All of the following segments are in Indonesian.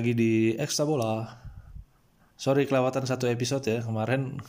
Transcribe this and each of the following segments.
lagi di Ekstra Bola. Sorry kelewatan satu episode ya, kemarin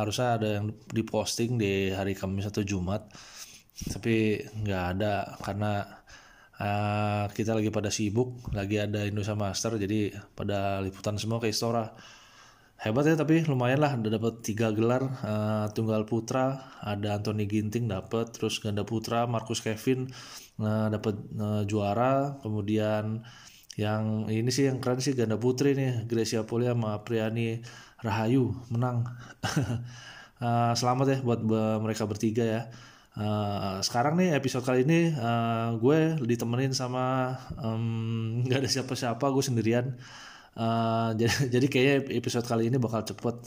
harusnya ada yang diposting di hari Kamis atau Jumat, tapi nggak ada karena kita lagi pada sibuk, lagi ada Indonesia Master, jadi pada liputan semua ke Istora. Hebat ya, tapi lumayan lah, udah dapat 3 gelar. Tunggal putra ada Anthony Ginting dapat, terus ganda putra Marcus Kevin dapat juara. Kemudian yang ini sih yang keren sih, ganda putri nih, Gracia Polia sama Apriyani Rahayu menang. Selamat ya buat mereka bertiga ya. Sekarang nih episode kali ini gue ditemenin sama gak ada siapa-siapa, gue sendirian. Jadi kayaknya episode kali ini bakal cepet.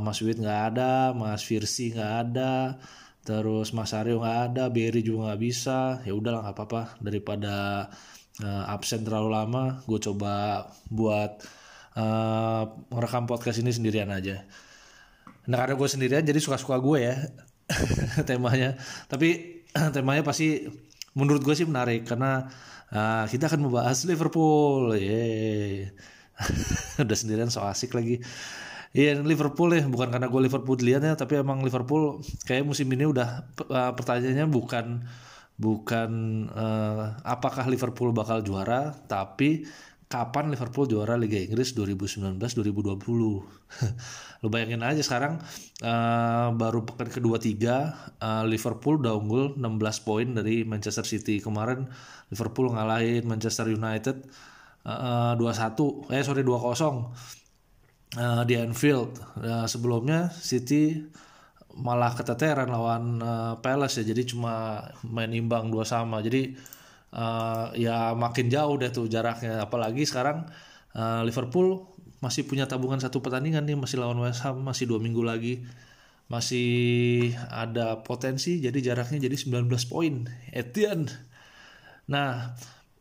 Mas Wid gak ada, Mas Virsi gak ada, terus Mas Aryo gak ada, Berry juga gak bisa. Ya udahlah, gak apa-apa, daripada absen terlalu lama, gue coba buat ngerekam podcast ini sendirian aja. Nah karena gue sendirian jadi suka-suka gue ya temanya. Tapi temanya pasti menurut gue sih menarik, karena kita akan membahas Liverpool. Yeay. Udah sendirian so asik lagi. Iya, Liverpool ya, bukan karena gue Liverpoolian ya, tapi emang Liverpool kayak musim ini udah pertanyaannya bukan apakah Liverpool bakal juara, tapi kapan Liverpool juara Liga Inggris 2019-2020. Lo bayangin aja sekarang baru pekan ke-2-3, Liverpool udah unggul 16 poin dari Manchester City. Kemarin Liverpool ngalahin Manchester United 2-0 di Anfield. Sebelumnya City malah keteteran lawan Palace ya, jadi cuma main imbang 2-2. Jadi ya makin jauh deh tuh jaraknya. Apalagi sekarang Liverpool masih punya tabungan 1 pertandingan nih, masih lawan West Ham, masih 2 minggu lagi, masih ada potensi. Jadi jaraknya jadi 19 poin at the end. Nah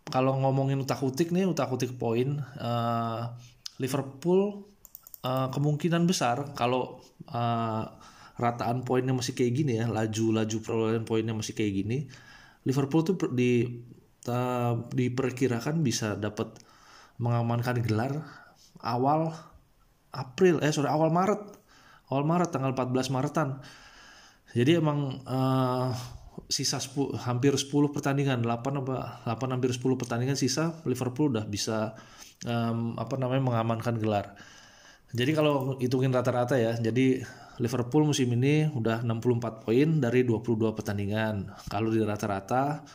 kalau ngomongin utak-utik nih, utak-utik poin, Liverpool kemungkinan besar kalau rataan poinnya masih kayak gini ya, laju-laju perolehan poinnya masih kayak gini, Liverpool tuh diperkirakan bisa dapat mengamankan gelar awal Maret, tanggal 14 Maretan. Jadi emang sisa hampir 10 pertandingan, 8 hampir 10 pertandingan sisa, Liverpool udah bisa mengamankan gelar. Jadi kalau hitungin rata-rata ya, jadi Liverpool musim ini udah 64 poin dari 22 pertandingan. Kalau di rata-rata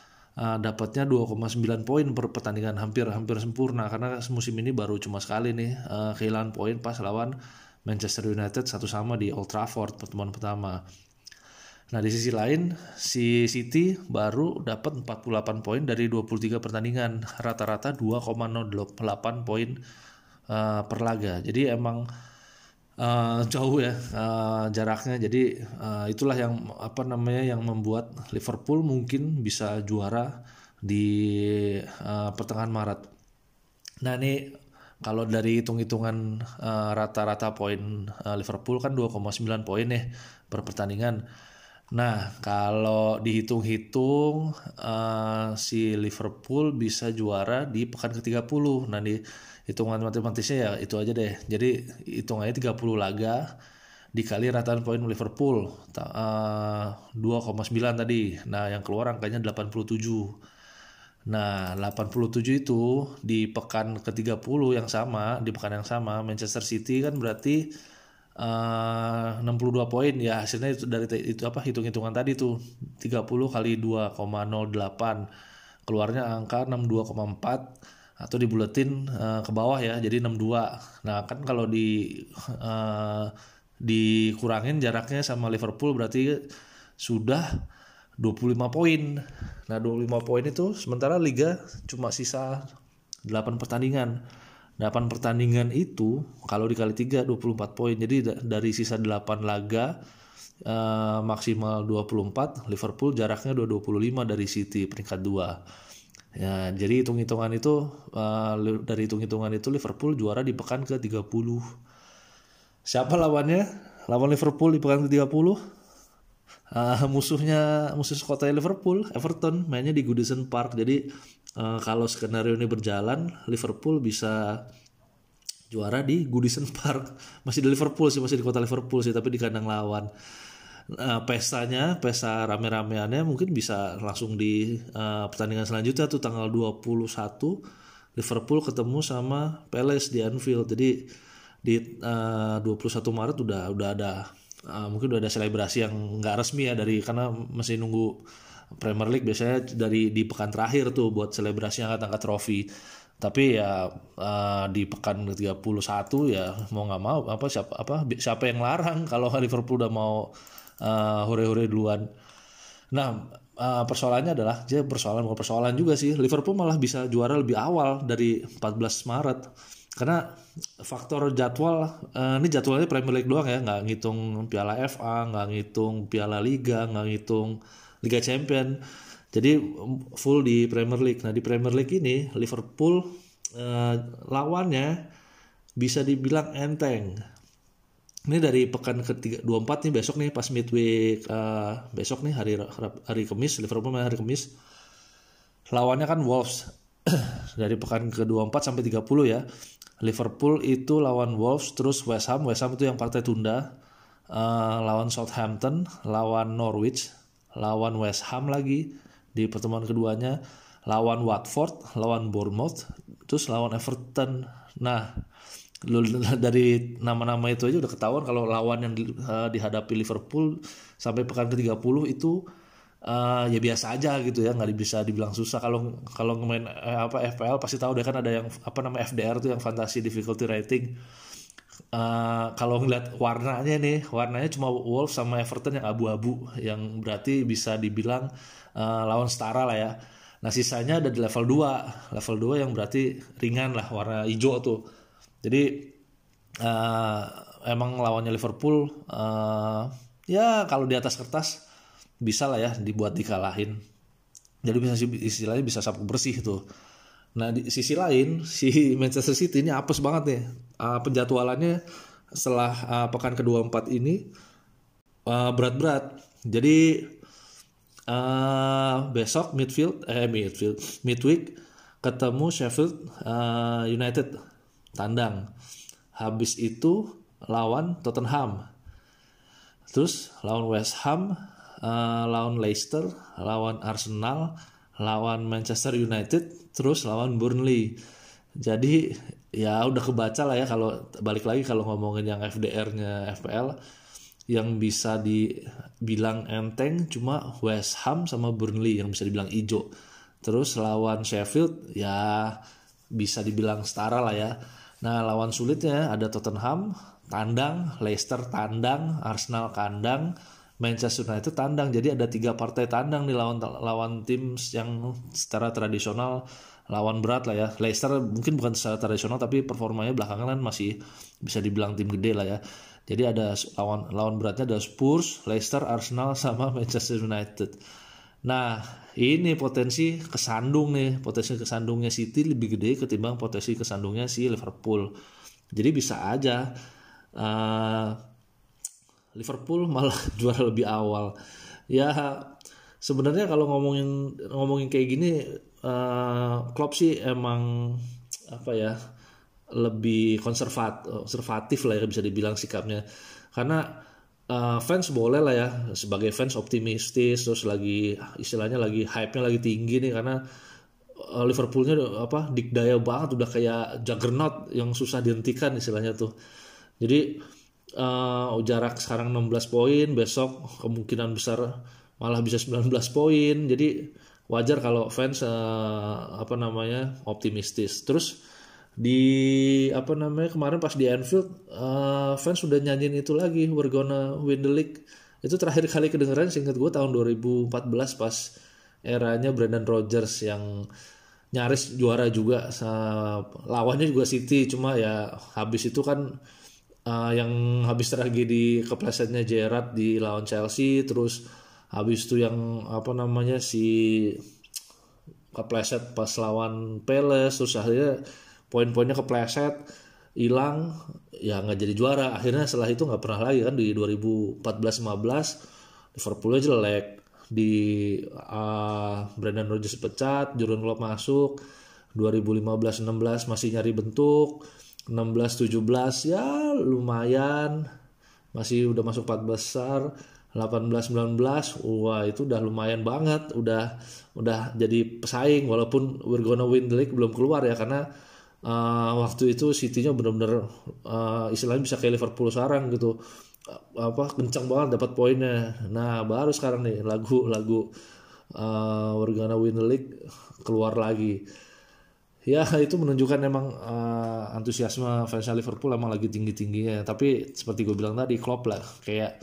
dapatnya 2,9 poin per pertandingan, hampir sempurna, karena musim ini baru cuma sekali nih kehilangan poin pas lawan Manchester United 1-1 di Old Trafford pertemuan pertama. Nah di sisi lain si City baru dapat 48 poin dari 23 pertandingan, rata-rata 2,08 poin per laga. Jadi emang jauh ya jaraknya. Jadi itulah yang yang membuat Liverpool mungkin bisa juara di pertengahan Maret. Nah ini kalau dari hitung-hitungan rata-rata poin Liverpool kan 2,9 poin ya per pertandingan. Nah kalau dihitung-hitung si Liverpool bisa juara di pekan ke-30. Nah di hitungan matematisnya ya itu aja deh. Jadi hitung aja 30 laga dikali rataan poin Liverpool 2,9 tadi. Nah yang keluar angkanya 87. Nah 87 itu di pekan ke-30 yang sama, di pekan yang sama Manchester City kan berarti 62 poin ya, hasilnya itu dari hitung-hitungan tadi tuh 30 kali 2,08 keluarnya angka 62,4. Atau dibuletin ke bawah ya, jadi 62. Nah kan kalau dikurangin jaraknya sama Liverpool berarti sudah 25 poin. Nah 25 poin itu sementara liga cuma sisa 8 pertandingan. 8 pertandingan itu kalau dikali 3 24 poin. Jadi dari sisa 8 laga maksimal 24, Liverpool jaraknya 25 dari City peringkat 2. Ya, jadi hitung-hitungan itu dari hitung-hitungan itu Liverpool juara di pekan ke-30. Siapa lawannya? Lawan Liverpool di pekan ke-30. Musuh kota Liverpool, Everton, mainnya di Goodison Park. Jadi kalau skenario ini berjalan, Liverpool bisa juara di Goodison Park. Masih di Liverpool sih, masih di kota Liverpool sih, tapi di kandang lawan. Pestanya, pesta rame-rameannya mungkin bisa langsung di pertandingan selanjutnya tuh tanggal 21 Liverpool ketemu sama Palace di Anfield. Jadi di 21 Maret udah ada mungkin udah ada selebrasi yang nggak resmi ya, dari karena masih nunggu Premier League biasanya dari di pekan terakhir tuh buat selebrasi angkat-angkat trofi. Tapi ya di pekan ke-31 ya mau nggak mau siapa yang larang kalau Liverpool udah mau hore-hore duluan. Nah, persoalannya adalah bukan persoalan juga sih. Liverpool malah bisa juara lebih awal dari 14 Maret. Karena faktor jadwal, ini jadwalnya Premier League doang ya, nggak ngitung Piala FA, nggak ngitung Piala Liga, nggak ngitung Liga Champion. Jadi full di Premier League. Nah, di Premier League ini Liverpool lawannya bisa dibilang enteng. Ini dari pekan ke-24 nih, besok nih pas midweek besok nih hari Kamis, Liverpool main hari Kamis. Lawannya kan Wolves. Dari pekan ke-24 sampai 30 ya. Liverpool itu lawan Wolves, terus West Ham itu yang partai tunda. Lawan Southampton, lawan Norwich, lawan West Ham lagi di pertemuan keduanya, lawan Watford, lawan Bournemouth, terus lawan Everton. Nah, dari nama-nama itu aja udah ketahuan kalau lawan yang dihadapi Liverpool sampai pekan ke-30 itu ya biasa aja gitu ya, nggak bisa dibilang susah. Kalau main FPL pasti tahu deh kan, ada yang FDR tuh yang fantasy difficulty rating. Kalau ngeliat warnanya cuma Wolves sama Everton yang abu-abu, yang berarti bisa dibilang lawan setara lah ya. Nah, sisanya ada di level 2 yang berarti ringan lah, warna hijau tuh. Jadi emang lawannya Liverpool ya kalau di atas kertas bisa lah ya dibuat dikalahin. Jadi bisa istilahnya bisa sapu bersih tuh. Nah, di sisi lain si Manchester City ini apes banget nih. Penjadwalannya setelah pekan ke-24 ini berat-berat. Jadi besok midweek ketemu Sheffield United tandang. Habis itu lawan Tottenham. Terus lawan West Ham, lawan Leicester, lawan Arsenal, lawan Manchester United, terus lawan Burnley. Jadi ya udah kebaca lah ya, kalau balik lagi kalau ngomongin yang FDR-nya FPL yang bisa dibilang enteng cuma West Ham sama Burnley yang bisa dibilang ijo. Terus lawan Sheffield ya bisa dibilang setara lah ya. Nah, lawan sulitnya ada Tottenham tandang, Leicester tandang, Arsenal kandang, Manchester United tandang. Jadi ada 3 partai tandang nih lawan tim yang secara tradisional lawan berat lah ya. Leicester mungkin bukan secara tradisional tapi performanya belakangan kan masih bisa dibilang tim gede lah ya. Jadi ada lawan beratnya ada Spurs, Leicester, Arsenal sama Manchester United. Nah, ini potensi kesandung nih, potensi kesandungnya City lebih gede ketimbang potensi kesandungnya si Liverpool. Jadi bisa aja Liverpool malah juara lebih awal. Ya sebenarnya kalau ngomongin kayak gini, Klopp sih emang lebih konservatif lah ya bisa dibilang sikapnya, karena fans boleh lah ya sebagai fans optimistis, terus lagi istilahnya lagi hype-nya lagi tinggi nih karena Liverpoolnya dikdaya banget, udah kayak juggernaut yang susah dihentikan istilahnya tuh. Jadi jarak sekarang 16 poin, besok kemungkinan besar malah bisa 19 poin. Jadi wajar kalau fans optimistis. Terus di kemarin pas di Anfield fans sudah nyanyiin itu lagi, we're gonna win the league. Itu terakhir kali kedengeran seingat gue tahun 2014 pas eranya Brendan Rodgers yang nyaris juara juga. Lawannya juga City, cuma ya habis itu kan yang habis tragedi keplesetnya Gerrard di lawan Chelsea, terus habis itu yang si kepleset pas lawan Palace, terus akhirnya poin-poinnya kepleset, hilang, ya nggak jadi juara. Akhirnya setelah itu nggak pernah lagi kan, di 2014-15 Liverpoolnya jelek, di Brendan Rodgers pecat, Jurgen Klopp masuk, 2015-16 masih nyari bentuk, 16-17 ya lumayan, masih udah masuk 4 besar. 18-19, wah itu udah lumayan banget, udah jadi pesaing, walaupun we're gonna win the league belum keluar ya, karena waktu itu City-nya benar-benar istilahnya bisa kayak Liverpool sekarang gitu, apa kencang banget dapat poinnya. Nah baru sekarang nih lagu we're gonna win the league keluar lagi. Ya itu menunjukkan emang antusiasme fans Liverpool emang lagi tinggi-tingginya. Tapi seperti gue bilang tadi, Klopp lah kayak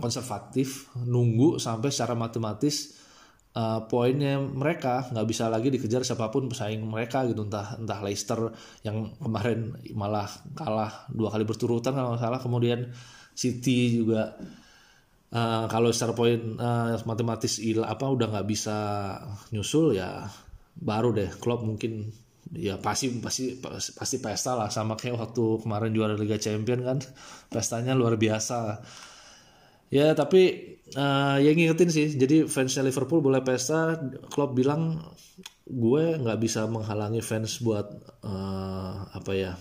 konservatif, nunggu sampai secara matematis poinnya mereka nggak bisa lagi dikejar siapapun pesaing mereka gitu, entah Leicester yang kemarin malah kalah 2 kali berturutan kalau nggak salah, kemudian City juga kalau secara poin matematis udah nggak bisa nyusul ya. Baru deh Klopp mungkin ya pasti pesta lah, sama kayak waktu kemarin juara Liga Champions kan, pestanya luar biasa ya. Tapi ya ngingetin sih, jadi fansnya Liverpool boleh pesta. Klopp bilang gue nggak bisa menghalangi fans buat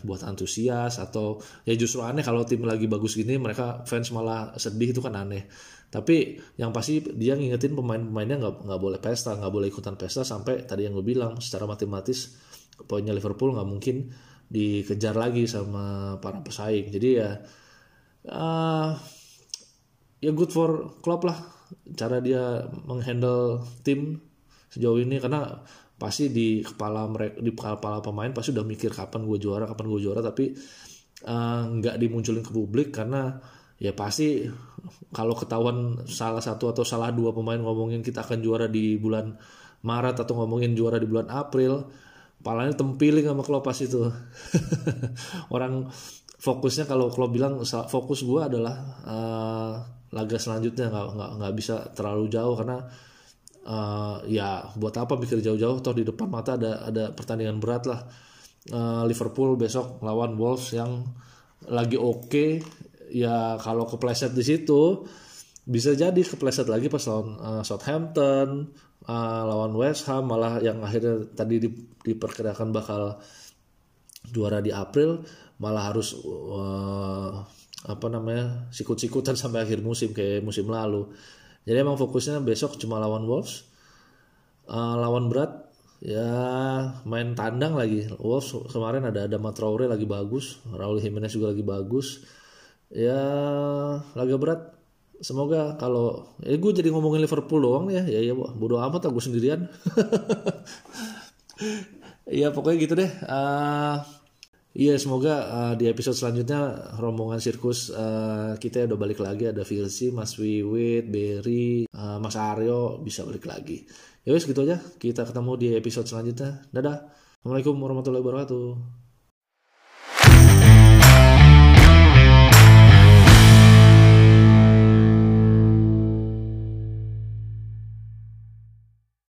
buat antusias, atau ya justru aneh kalau tim lagi bagus gini mereka fans malah sedih, itu kan aneh. Tapi yang pasti dia ngingetin pemain-pemainnya nggak boleh pesta, nggak boleh ikutan pesta sampai tadi yang gue bilang secara matematis poinnya Liverpool nggak mungkin dikejar lagi sama para pesaing. Jadi ya good for Klopp lah cara dia menghandle tim sejauh ini, karena pasti di kepala mereka, di kepala pemain pasti udah mikir kapan gue juara, tapi nggak dimunculin ke publik karena ya pasti kalau ketahuan salah satu atau salah dua pemain ngomongin kita akan juara di bulan Maret atau ngomongin juara di bulan April, palanya tempiling sama Klopp pas itu. Orang fokusnya, kalau Klopp bilang fokus gue adalah laga selanjutnya, nggak bisa terlalu jauh karena ya buat apa pikir jauh-jauh, toh di depan mata ada pertandingan berat lah. Liverpool besok lawan Wolves yang lagi oke. Ya kalau kepleset di situ bisa jadi kepleset lagi pas lawan Southampton, lawan West Ham, malah yang akhirnya tadi diperkirakan bakal juara di April malah harus sikut-sikutan sampai akhir musim kayak musim lalu. Jadi emang fokusnya besok cuma lawan Wolves, lawan berat ya, main tandang lagi. Wolves kemarin ada Matraore lagi bagus, Raul Jimenez juga lagi bagus. Ya laga berat, semoga kalau gue jadi ngomongin Liverpool doang ya bodo amat lah, gue sendirian. Ya pokoknya gitu deh. Semoga di episode selanjutnya rombongan sirkus kita udah balik lagi, ada Virsi, Mas Wid, Berry, Mas Aryo bisa balik lagi. Ya wes gitu aja, kita ketemu di episode selanjutnya. Dadah, assalamualaikum warahmatullahi wabarakatuh.